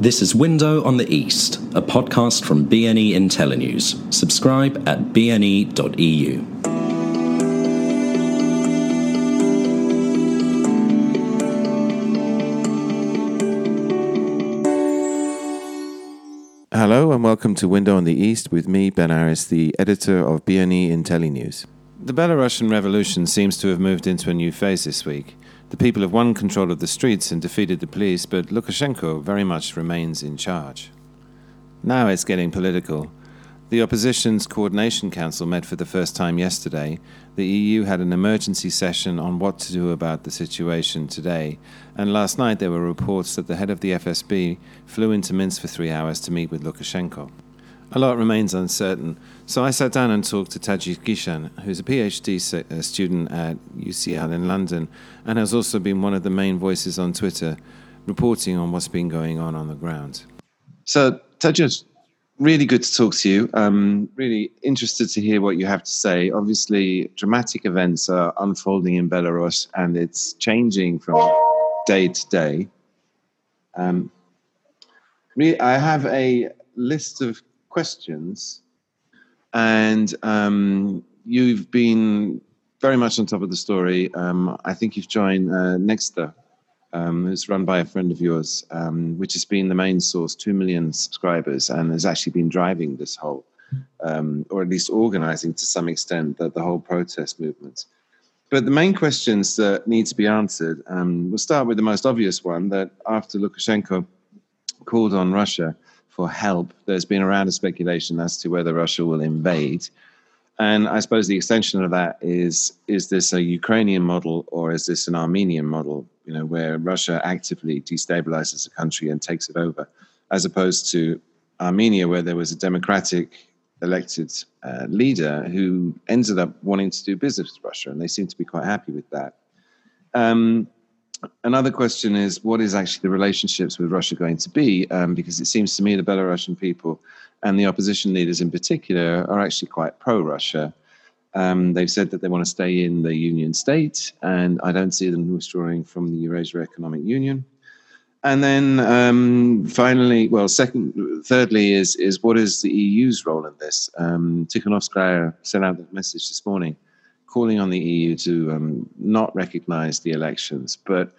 This is Window on the East, a podcast from BNE IntelliNews. Subscribe at bne.eu. Hello and welcome to Window on the East with me, Ben Aris, the editor of BNE IntelliNews. The Belarusian revolution seems to have moved into a new phase this week. The people have won control of the streets and defeated the police, but Lukashenko very much remains in charge. Now it's getting political. The opposition's Coordinating Council met for the first time yesterday. The EU had an emergency session on what to do about the situation today. And last night there were reports that the head of the FSB flew into Minsk for 3 hours to meet with Lukashenko. A lot remains uncertain, so I sat down and talked to Tadeusz Giczan, who's a PhD student at UCL in London and has also been one of the main voices on Twitter reporting on what's been going on the ground. So, Tadeusz, really good to talk to you. Really interested to hear what you have to say. Obviously, dramatic events are unfolding in Belarus and it's changing from day to day. I have a list of questions, and you've been very much on top of the story. I think you've joined Nexta, who's run by a friend of yours, which has been the main source, 2 million subscribers, and has actually been driving this whole, or at least organizing to some extent, the whole protest movement. But the main questions that need to be answered, we'll start with the most obvious one, that after Lukashenko called on Russia for help, there's been a round of speculation as to whether Russia will invade. And I suppose the extension of that is this a Ukrainian model or is this an Armenian model, you know, where Russia actively destabilizes the country and takes it over, as opposed to Armenia, where there was a democratic elected leader who ended up wanting to do business with Russia, and they seem to be quite happy with that. Another question is, what is actually the relationships with Russia going to be? Because it seems to me the Belarusian people and the opposition leaders in particular are actually quite pro-Russia. They've said that they want to stay in the union state, and I don't see them withdrawing from the Eurasia Economic Union. And then thirdly, is what is the EU's role in this? Tikhanovskaya sent out that message this morning, calling on the EU to not recognize the elections. But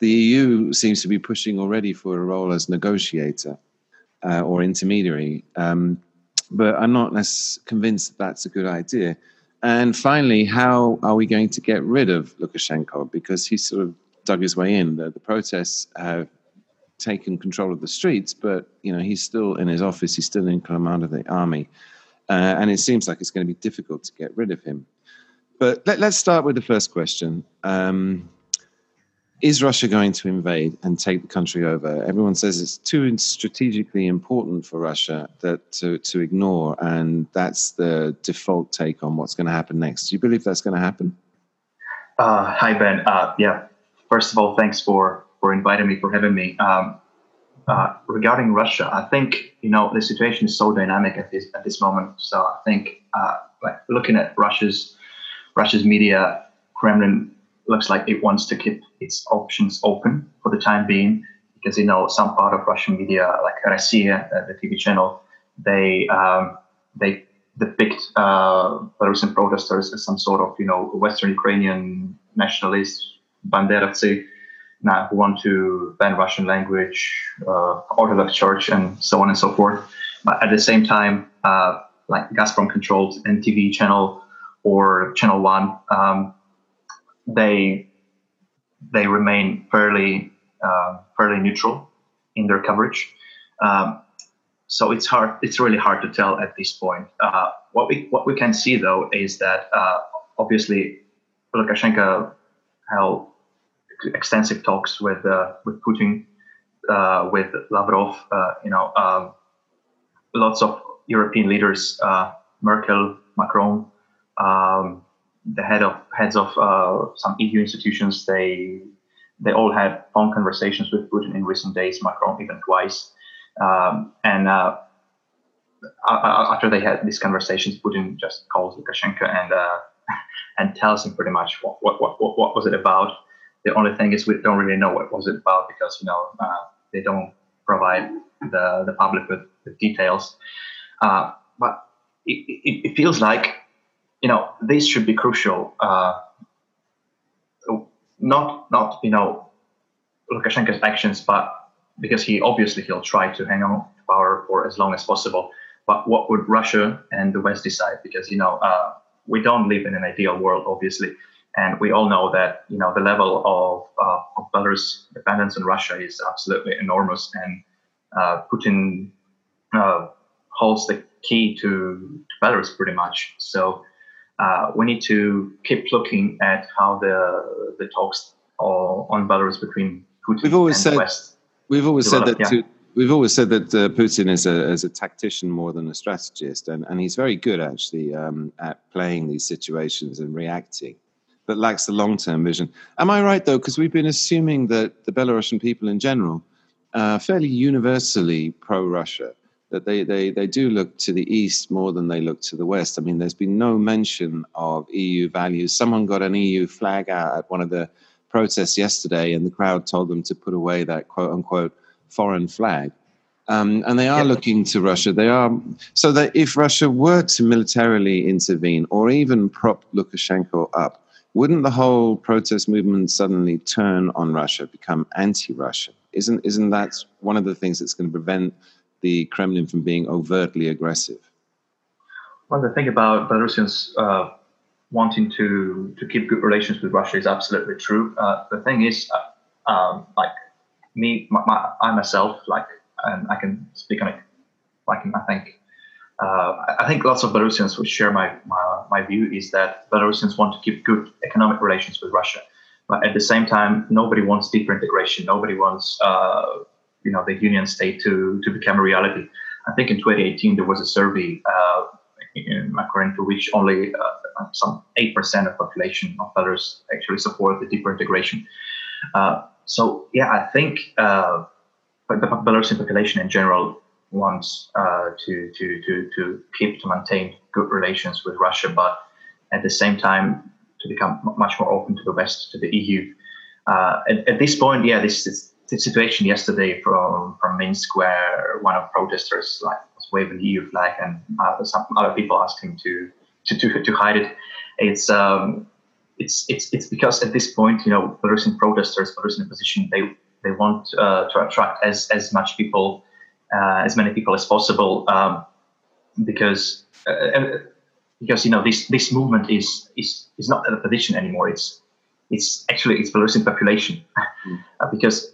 the EU seems to be pushing already for a role as negotiator or intermediary. But I'm not less convinced that that's a good idea. And finally, how are we going to get rid of Lukashenko? Because he sort of dug his way in. The protests have taken control of the streets, but you know he's still in his office. He's still in command of the army. And it seems like it's going to be difficult to get rid of him. But let's start with the first question. Is Russia going to invade and take the country over? Everyone says it's too strategically important for Russia to ignore, and that's the default take on what's going to happen next. Do you believe that's going to happen? Hi, Ben. Yeah. First of all, thanks for inviting me, for having me. Regarding Russia, I think, you know, the situation is so dynamic at this moment. So I think looking at Russia's media, Kremlin looks like it wants to keep its options open for the time being, because, you know, some part of Russian media, like Rossiya, the TV channel, they depict Belarusian protesters as some sort of, you know, Western Ukrainian nationalists, banderovtsi, now who want to ban Russian language, Orthodox Church, and so on and so forth. But at the same time, like Gazprom-controlled NTV channel, or Channel One, they remain fairly neutral in their coverage. So it's hard. It's really hard to tell at this point. What we can see though is that obviously Lukashenko held extensive talks with Putin, with Lavrov. Lots of European leaders, Merkel, Macron. The heads of some EU institutions, they all had phone conversations with Putin in recent days. Macron even twice, and after they had these conversations, Putin just calls Lukashenko and tells him pretty much what was it about. The only thing is we don't really know what was it about, because you know they don't provide the public with details. But it feels like, this should be crucial. Not Lukashenko's actions, but because he'll try to hang on to power for as long as possible. But what would Russia and the West decide? Because we don't live in an ideal world, obviously, and we all know that the level of Belarus' dependence on Russia is absolutely enormous, and Putin holds the key to Belarus pretty much. So we need to keep looking at how the talks on Belarus between Putin and the West. We've always said that Putin is a tactician more than a strategist, and he's very good actually at playing these situations and reacting, but lacks the long-term vision. Am I right though? Because we've been assuming that the Belarusian people in general, fairly universally pro-Russia, that they do look to the East more than they look to the West. I mean, there's been no mention of EU values. Someone got an EU flag out at one of the protests yesterday, and the crowd told them to put away that quote-unquote foreign flag. And they are looking to Russia. They are, so that if Russia were to militarily intervene or even prop Lukashenko up, wouldn't the whole protest movement suddenly turn on Russia, become anti-Russian? Isn't that one of the things that's going to prevent the Kremlin from being overtly aggressive? Well, the thing about Belarusians wanting to keep good relations with Russia is absolutely true. The thing is, I can speak on it. I think lots of Belarusians would share my view is that Belarusians want to keep good economic relations with Russia, but at the same time, nobody wants deeper integration. Nobody wants the union state to become a reality. I think in 2018 there was a survey according to which only some 8% of the population of Belarus actually support the deeper integration. So yeah, I think the Belarusian population in general wants to keep to maintain good relations with Russia, but at the same time to become much more open to the West, to the EU. At this point, the situation yesterday from Minsk, where one of protesters was waving the EU flag, and some other people asked him to hide it. It's because at this point, Belarusian protesters, Belarusian opposition, they want to attract as many people as possible, because this movement is not an opposition anymore. It's Belarusian population, because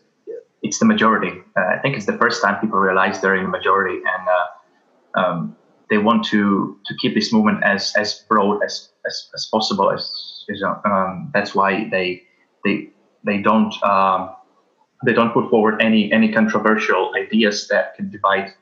it's the majority. I think it's the first time people realize they're in the majority, and they want to keep this movement as broad as possible. That's why they don't put forward any controversial ideas that can divide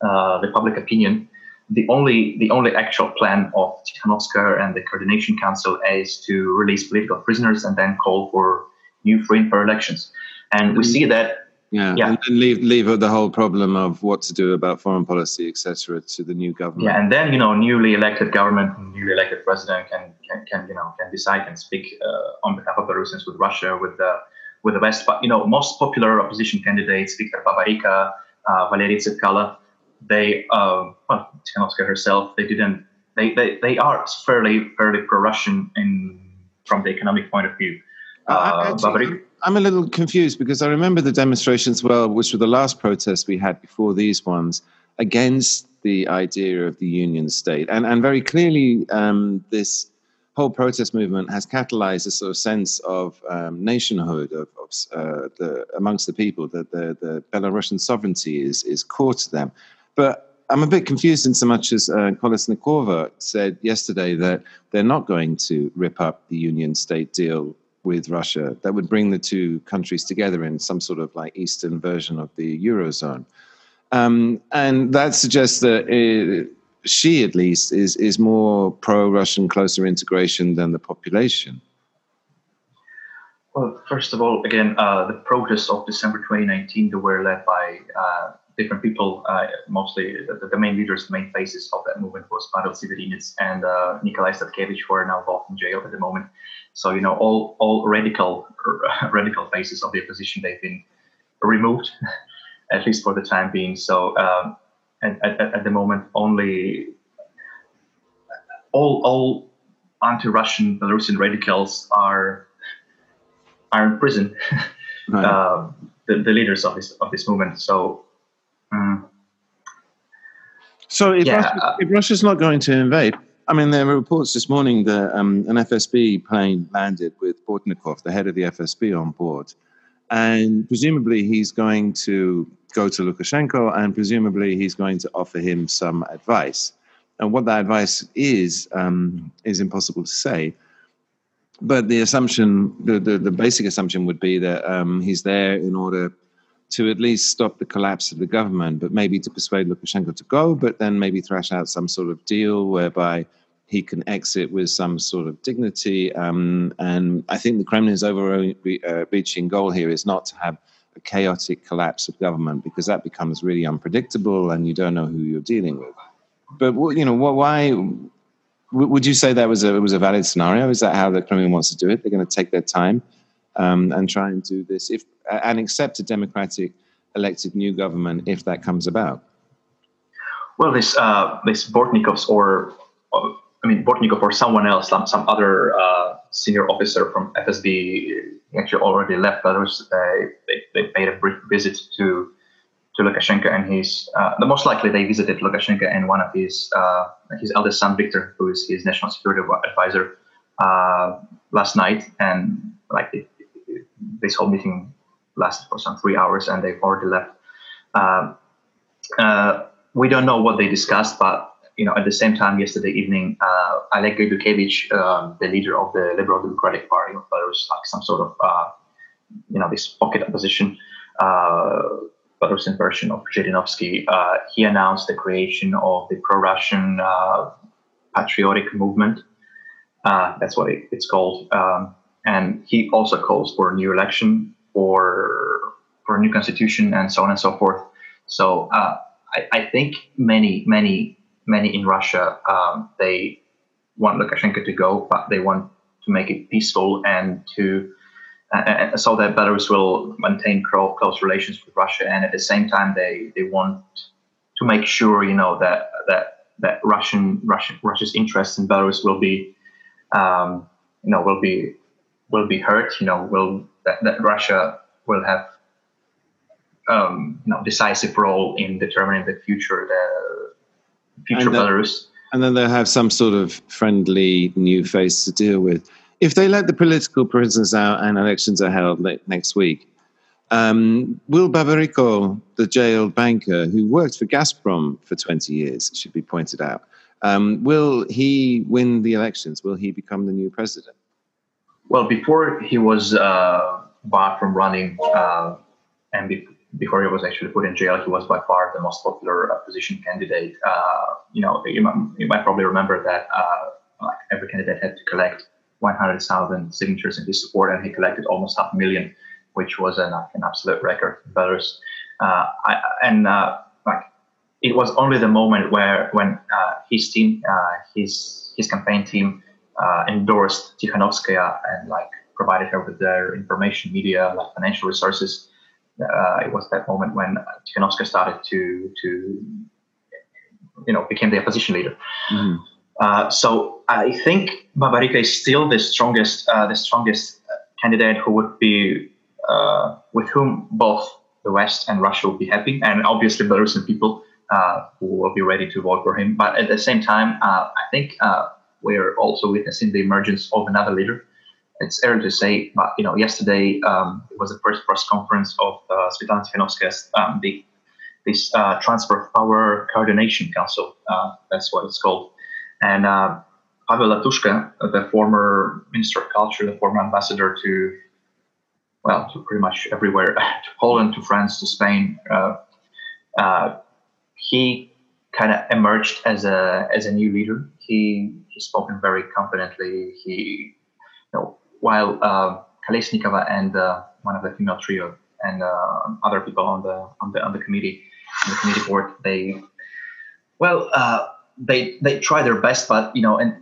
the public opinion. The only actual plan of Tikhanovskaya and the Coordination Council is to release political prisoners and then call for new free and fair elections. And we see that. And leave the whole problem of what to do about foreign policy, etc., to the new government. Yeah, and then newly elected government, newly elected president can decide and speak on behalf of Belarusians with Russia, with the West. But most popular opposition candidates, Viktar Babaryka, Valeriy Tsepkalo, Tikhanovskaya herself, they are fairly pro-Russian from the economic point of view. I'm a little confused, because I remember the demonstrations which were the last protests we had before these ones, against the idea of the union state. And very clearly, this whole protest movement has catalyzed a sort of sense of nationhood amongst the people, that the Belarusian sovereignty is core to them. But I'm a bit confused, in so much as Kalesnikava said yesterday that they're not going to rip up the union state deal with Russia. That would bring the two countries together in some sort of Eastern version of the Eurozone. And that suggests that she, at least, is more pro-Russian, closer integration than the population. Well, first of all, again, the protests of December 2019, they were led by different people, mostly the main leaders, the main faces of that movement was Pavel Sviridenko and Nikolai Sadkevich, who are now both in jail at the moment. So all radical faces of the opposition, they've been removed, at least for the time being. So at the moment, only all anti-Russian Belarusian radicals are in prison. Right. The leaders of this movement. So. So if Russia's not going to invade, I mean, there were reports this morning that an FSB plane landed with Bortnikov, the head of the FSB, on board. And presumably he's going to go to Lukashenko, and presumably he's going to offer him some advice. And what that advice is impossible to say. But the assumption, the basic assumption would be that he's there in order to at least stop the collapse of the government, but maybe to persuade Lukashenko to go, but then maybe thrash out some sort of deal whereby he can exit with some sort of dignity. And I think the Kremlin's overreaching goal here is not to have a chaotic collapse of government, because that becomes really unpredictable and you don't know who you're dealing with. But you know, why would you say that was a valid scenario? Is that how the Kremlin wants to do it? They're going to take their time and try and do this, and accept a democratic elected new government if that comes about? Well, this Bortnikov's Bortnikov or someone else, some other senior officer from FSB actually already left Belarus. They paid a brief visit to Lukashenko, and most likely they visited Lukashenko and one of his eldest son Viktor, who is his national security advisor, last night, and this whole meeting lasted for some 3 hours, and they've already left. We don't know what they discussed, but at the same time, yesterday evening, Alek Dukevich, the leader of the Liberal Democratic Party of Belarus, like some sort of this pocket opposition, Belarusian version of Zhirinovsky, he announced the creation of the pro-Russian patriotic movement. That's what it's called. And he also calls for a new election, for a new constitution, and so on and so forth. So I think many in Russia, they want Lukashenko to go, but they want to make it peaceful and so that Belarus will maintain close relations with Russia. And at the same time, they want to make sure that Russia's interests in Belarus will be hurt. Russia will have decisive role in determining the future of Belarus. And then they'll have some sort of friendly new face to deal with. If they let the political prisoners out and elections are held next week, will Babaryka, the jailed banker who worked for Gazprom for 20 years, it should be pointed out, will he win the elections? Will he become the new president? Well, before he was barred from running, and before he was actually put in jail, he was by far the most popular opposition candidate. You might probably remember that every candidate had to collect 100,000 signatures in his support, and he collected almost 500,000, which was an absolute record in Belarus. It was only the moment when his team, his campaign team, endorsed Tikhanovskaya and provided her with their information, media, financial resources. It was that moment when Tikhanovskaya started to became the opposition leader. Mm. So I think Babaryka is still the strongest candidate who would be with whom both the West and Russia will be happy, and obviously Belarusian people who will be ready to vote for him. But at the same time, I think. We're also witnessing the emergence of another leader. It's early to say, but yesterday it was the first press conference of Svetlana Tikhanovskaya's this Transfer of Power Coordination Council. That's what it's called. And Pavel Latushka, the former Minister of Culture, the former ambassador to pretty much everywhere, to Poland, to France, to Spain, he kind of emerged as a new leader. He's spoken very confidently. While Kalesnikava and one of the female trio and other people on the committee, on the committee board, they tried their best, but and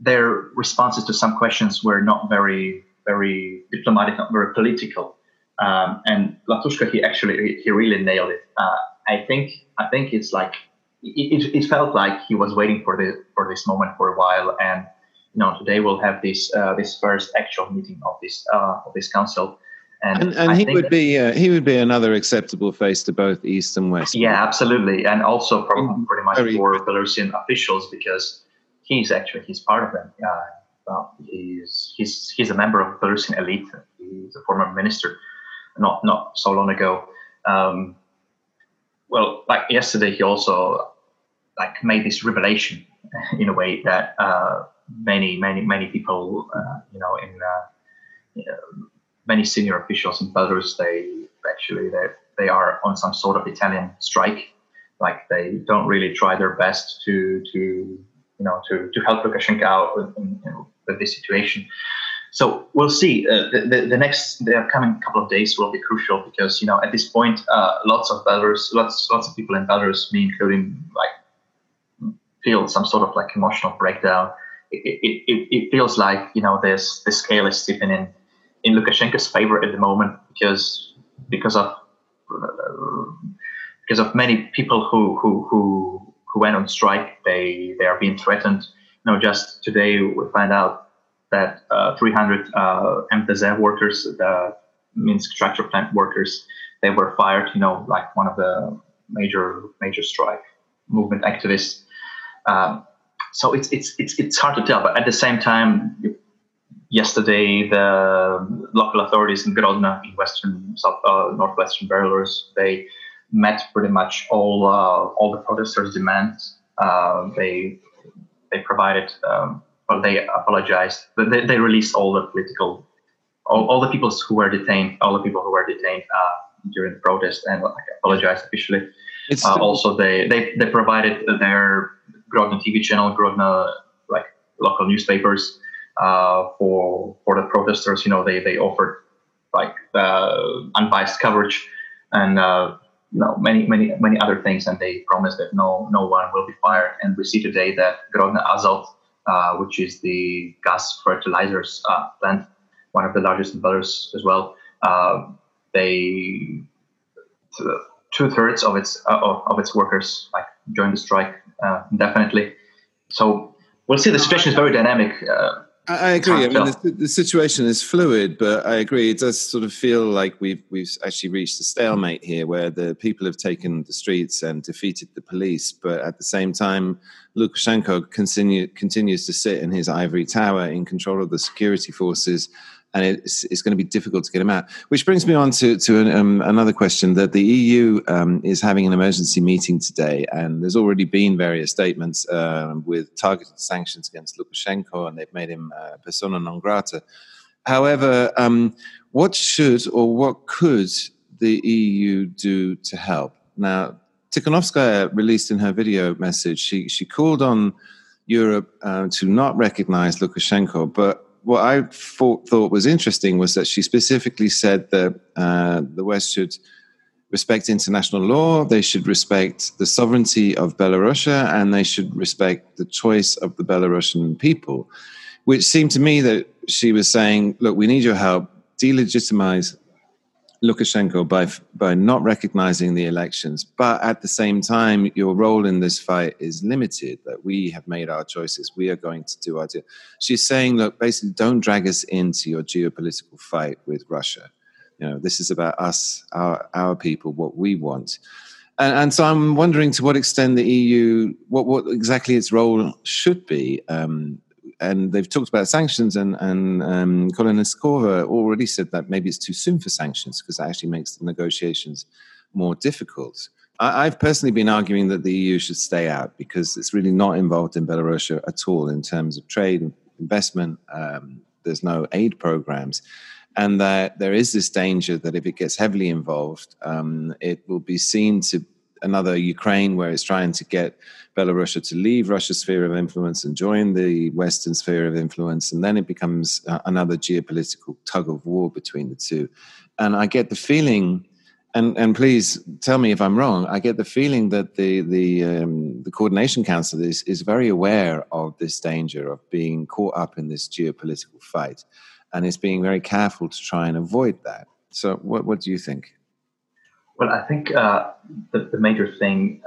their responses to some questions were not very, very diplomatic, not very political. And Latushka, he really nailed it. I think it's like it felt like he was waiting for this moment for a while. And you know, today we'll have this first actual meeting of this council. And he would be another acceptable face to both East and West. Yeah, absolutely, and also probably pretty much for Belarusian officials, because he's part of them. He's a member of Belarusian elite. He's a former minister, not so long ago. Well, like yesterday, he also like made this revelation in a way that many people, many senior officials in Belarus, they are on some sort of Italian strike. Like they don't really try their best to help Lukashenko out with this situation. So we'll see. The upcoming couple of days will be crucial, because at this point, lots of people in Belarus, me including, like feel some sort of like emotional breakdown. It feels like the scale is tipping in Lukashenko's favor at the moment, because of many people who went on strike. They are being threatened. Just today we find out that 300 MTZ workers, the Minsk tractor plant workers, they were fired. Like one of the major strike movement activists. So it's hard to tell, but at the same time. Yesterday, the local authorities in Grodna, in northwestern Belarus, they met pretty much all the protesters' demands. They provided, they apologized. They released all the people who were detained during the protest, and apologized officially. Also, they provided their Grodna TV channel, Grodna like local newspapers. For the protesters, they offered like unbiased coverage and many other things, and they promised that no one will be fired. And we see today that Grodna Azot, which is the gas fertilizers plant, one of the largest in Belarus as well, they 2/3 of its workers like joined the strike indefinitely. So we'll see. The situation is very dynamic. I agree. I mean, the situation is fluid, but I agree. It does sort of feel like we've actually reached a stalemate here, where the people have taken the streets and defeated the police, but at the same time, Lukashenko continues to sit in his ivory tower in control of the security forces, and it's going to be difficult to get him out. Which brings me on to another question, that the EU is having an emergency meeting today, and there's already been various statements with targeted sanctions against Lukashenko, and they've made him persona non grata. However, what could the EU do to help? Now, Tikhanovskaya released in her video message, she called on Europe to not recognize Lukashenko, but what I thought was interesting was that she specifically said that the West should respect international law, they should respect the sovereignty of Belarusia, and they should respect the choice of the Belarusian people, which seemed to me that she was saying, look, we need your help, delegitimize Lukashenko by not recognizing the elections. But at the same time, your role in this fight is limited, that we have made our choices. We are going to do our deal. She's saying, look, basically, don't drag us into your geopolitical fight with Russia. This is about us, our people, what we want. And so I'm wondering to what extent the EU, what exactly its role should be. And they've talked about sanctions, and Kalesnikava already said that maybe it's too soon for sanctions, because that actually makes the negotiations more difficult. I've personally been arguing that the EU should stay out, because it's really not involved in Belarusia at all in terms of trade and investment. There's no aid programs. And that there is this danger that if it gets heavily involved, it will be seen to another Ukraine, where it's trying to get Belarusia to leave Russia's sphere of influence and join the Western sphere of influence, and then it becomes another geopolitical tug of war between the two. And I get the feeling, and please tell me if I'm wrong, I get the feeling that the Coordination Council is very aware of this danger of being caught up in this geopolitical fight, and is being very careful to try and avoid that. So what do you think? Well, I think the major thing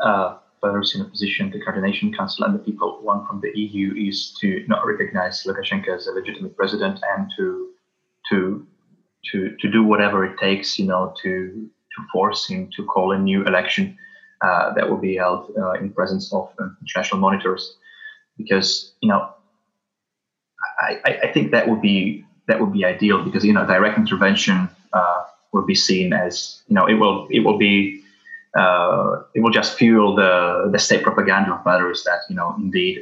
Belarusian opposition, the Coordination Council and the people won from the EU is to not recognize Lukashenko as a legitimate president and to do whatever it takes, you know, to force him to call a new election that will be held in presence of international monitors, because you know I think that would be ideal, because you know direct intervention will be seen as, you know, it will just fuel the state propaganda of Belarus that, you know, indeed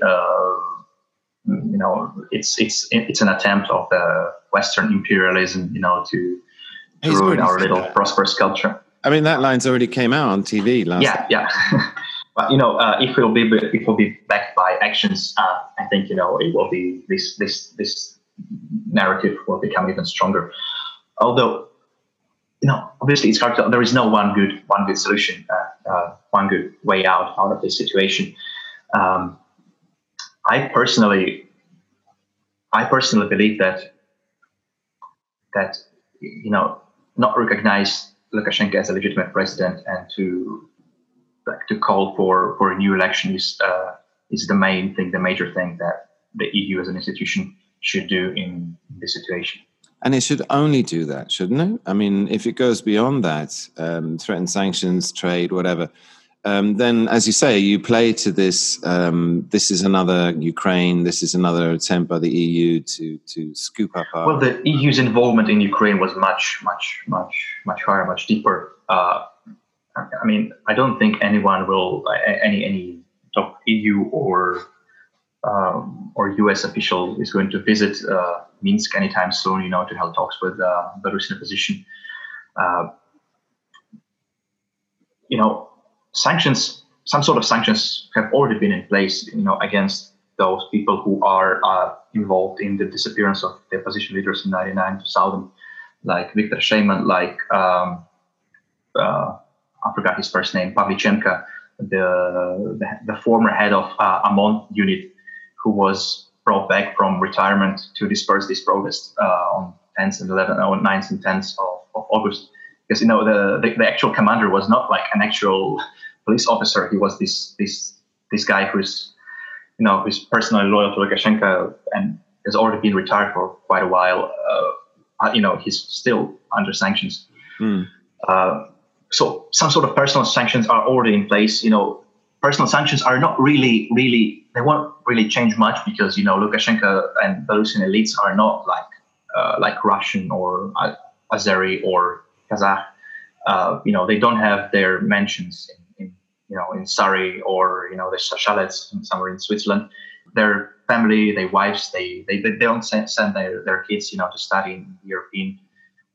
you know it's an attempt of the Western imperialism, you know, to ruin our little prosperous culture. I mean, that line's already came out on TV last. Yeah. But you know, if it will be backed by actions, I think, you know, it will be this narrative will become even stronger. Although, you know, obviously it's hard to. There is no one good solution, one good way out of this situation. I personally believe that you know, not recognize Lukashenko as a legitimate president and to call for a new election is the main thing, the major thing that the EU as an institution should do in this situation. And it should only do that, shouldn't it? I mean, if it goes beyond that, threaten sanctions, trade, whatever, then, as you say, you play to this. This is another Ukraine. This is another attempt by the EU to scoop up our. Well, the EU's involvement in Ukraine was much higher, much deeper. I mean, I don't think anyone will, any top EU or US official is going to visit Minsk anytime soon, you know, to have talks with the Russian opposition. You know. Sanctions, some sort of sanctions have already been in place, you know, against those people who are involved in the disappearance of the opposition leaders in 1999 to 2000, like Viktor Shaman, like I forgot his first name, Pavlichenka, the former head of Amon unit, who was brought back from retirement to disperse this protest on 10th and 11th, or 9th and 10th of August. Because, you know, the actual commander was not like an actual police officer. He was this guy who's, you know, who's personally loyal to Lukashenko and has already been retired for quite a while. You know, he's still under sanctions. Mm. So some sort of personal sanctions are already in place. You know, personal sanctions are not really, they won't really change much, because, you know, Lukashenko and Belarusian elites are not like Russian or Azeri or Kazakh, you know, they don't have their mansions in you know, in Surrey, or, you know, the chalets somewhere in Switzerland. Their family, their wives, they don't send their kids, you know, to study in European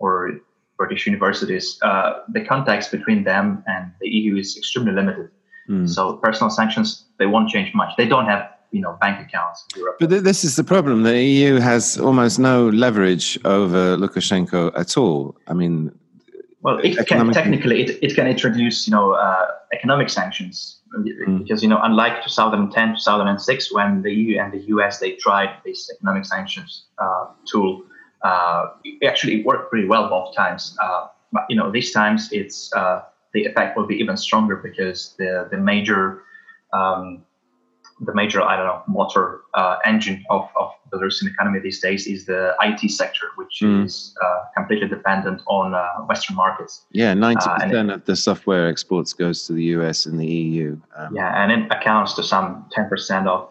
or British universities. The contacts between them and the EU is extremely limited. Mm. So personal sanctions, they won't change much. They don't have, you know, bank accounts in Europe. But this is the problem. The EU has almost no leverage over Lukashenko at all. I mean... Well, it can technically it can introduce, you know, economic sanctions, because, you know, unlike 2010, 2006, when the EU and the US, they tried this economic sanctions tool, it actually worked pretty well both times. But, you know, these times it's the effect will be even stronger, because the major I don't know, motor engine of Belarusian economy these days is the IT sector, which is completely dependent on Western markets. Yeah, 90% of the software exports goes to the US and the EU. And it accounts to some 10% of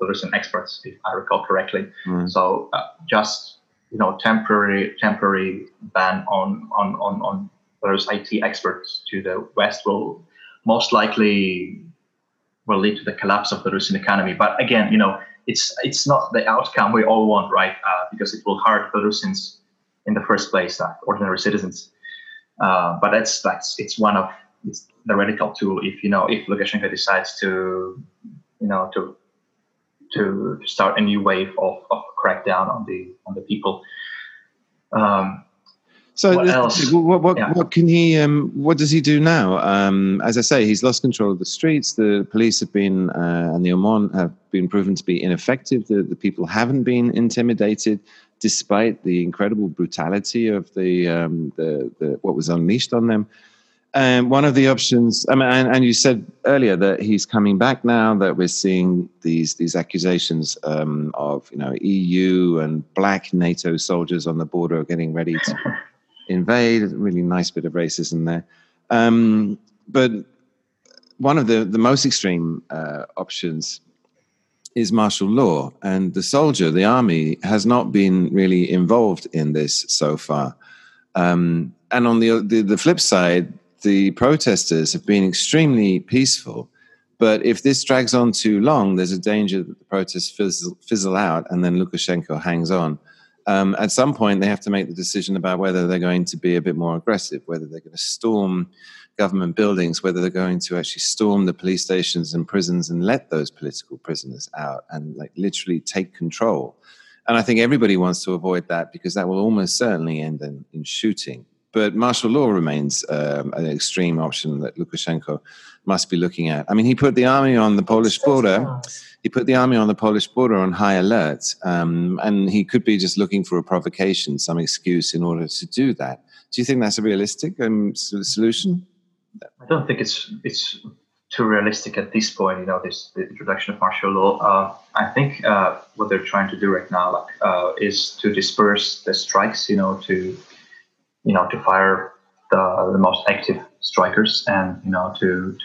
Belarusian exports, if I recall correctly. Mm. So just, you know, temporary ban on Belarus IT exports to the West will most likely will lead to the collapse of the Russian economy. But again, you know, it's not the outcome we all want, right? Because it will hurt the Russians in the first place, ordinary citizens. But it's the radical tool. If, you know, if Lukashenko decides to, you know, to start a new wave of crackdown on the people. So what can he? What does he do now? As I say, he's lost control of the streets. The police have been and the Omon have been proven to be ineffective. The people haven't been intimidated. despite the incredible brutality of the what was unleashed on them. One of the options, I mean, and you said earlier that he's coming back now, that we're seeing these accusations of, you know, EU and black NATO soldiers on the border are getting ready to invade. Really nice bit of racism there. But one of the most extreme options is martial law, and the soldier, the army, has not been really involved in this so far. And on the flip side, the protesters have been extremely peaceful, but if this drags on too long, there's a danger that the protests fizzle out and then Lukashenko hangs on. At some point, they have to make the decision about whether they're going to be a bit more aggressive, whether they're going to storm government buildings, whether they're going to actually storm the police stations and prisons and let those political prisoners out and, like, literally take control. And I think everybody wants to avoid that because that will almost certainly end in shooting. But martial law remains an extreme option that Lukashenko must be looking at. I mean, he put the army on the Polish border. He put the army on the Polish border on high alert. And he could be just looking for a provocation, some excuse in order to do that. Do you think that's a realistic solution? I don't think it's too realistic at this point, you know, the introduction of martial law. I think what they're trying to do right now is to disperse the strikes, you know, to fire the most active strikers, and you know, to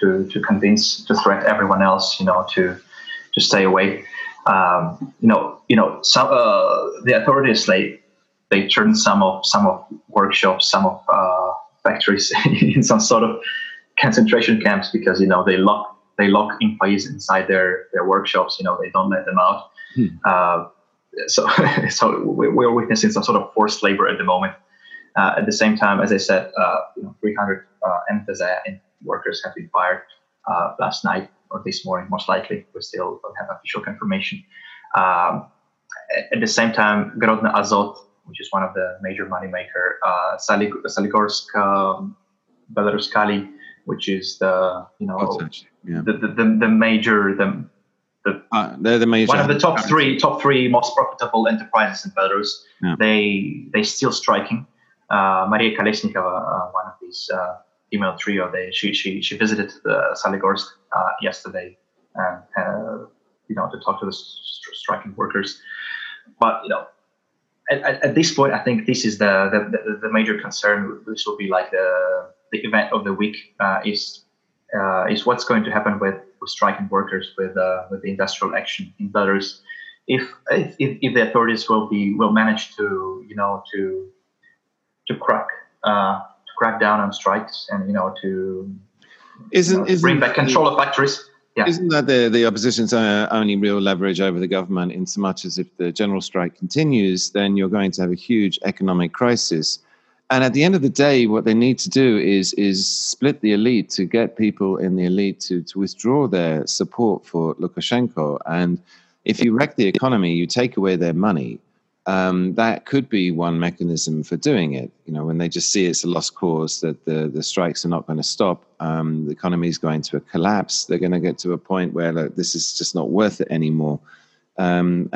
convince, to threat everyone else, you know, to stay away. The authorities they turned some of workshops, some of factories in some sort of concentration camps, because you know they lock employees inside their workshops. You know, they don't let them out. So we're witnessing some sort of forced labor at the moment. At the same time, as I said, 300 MTZ workers have been fired last night or this morning, most likely. We still don't have official confirmation. At the same time, Grodna Azot, which is one of the major moneymaker, Saligorsk, Belaruskali, which is one of the top three most profitable enterprises in Belarus. Yeah. They still striking. Maria Kalesnikava, one of these female trio, she visited Saligorsk yesterday, to talk to the striking workers. But you know, at this point, I think this is the major concern. This will be like the event of the week. Is what's going to happen with striking workers, with the industrial action in Belarus, if the authorities will manage to crack down on strikes and bring back control of factories. Yeah. Isn't that the opposition's only real leverage over the government, in so much as if the general strike continues, then you're going to have a huge economic crisis. And at the end of the day, what they need to do is split the elite, to get people in the elite to withdraw their support for Lukashenko. And if you wreck the economy, you take away their money. That could be one mechanism for doing it. You know, when they just see it's a lost cause, that the strikes are not going to stop, the economy is going to collapse. They're going to get to a point where, like, this is just not worth it anymore, and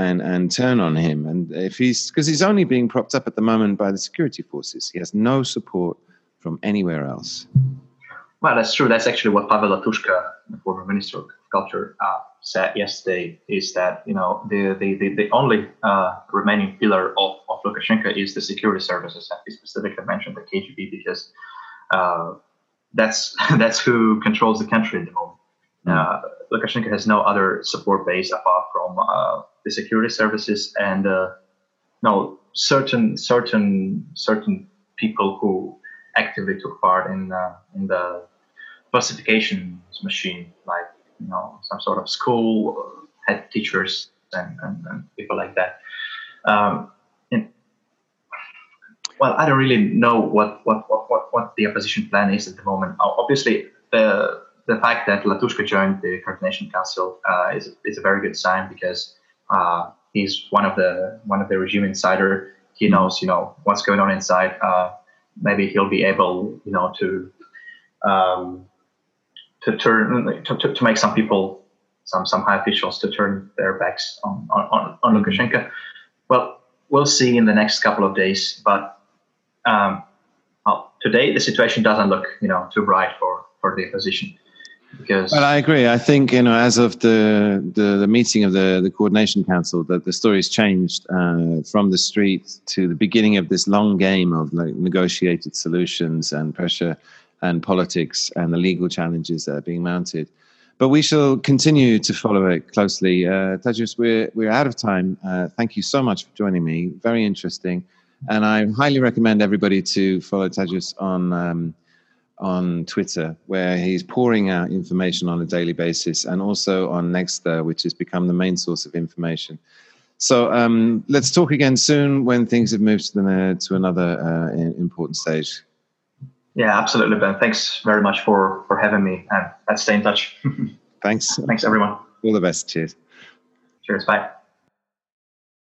turn on him. And because he's only being propped up at the moment by the security forces, he has no support from anywhere else. Well, that's true. That's actually what Pavel Latushka, the former minister of culture, said yesterday, is that, you know, the only remaining pillar of Lukashenko is the security services, and he specifically mentioned the KGB, because that's who controls the country at the moment. Lukashenko has no other support base apart from the security services and certain people who actively took part in the pacification machine, like, you know, some sort of school head teachers and people like that. I don't really know what the opposition plan is at the moment. Obviously, the fact that Latushka joined the Coordination Council is a very good sign, because he's one of the regime insider. He knows, you know, what's going on inside. Maybe he'll be able, you know, to make some people, some high officials, to turn their backs on Lukashenko. Well, We'll see in the next couple of days. But today, the situation doesn't look, too bright for the opposition. Because well, I agree. I think, as of the meeting of the Coordination Council, that the story's changed from the street to the beginning of this long game of negotiated solutions and pressure and politics and the legal challenges that are being mounted. But we shall continue to follow it closely. Tadeusz, we're out of time. Thank you so much for joining me. Very interesting. And I highly recommend everybody to follow Tadeusz on Twitter, where he's pouring out information on a daily basis, and also on Nexta, which has become the main source of information. So let's talk again soon when things have moved to another important stage. Yeah, absolutely, Ben. Thanks very much for having me, and let's stay in touch. Thanks. Thanks, everyone. All the best. Cheers. Cheers. Bye.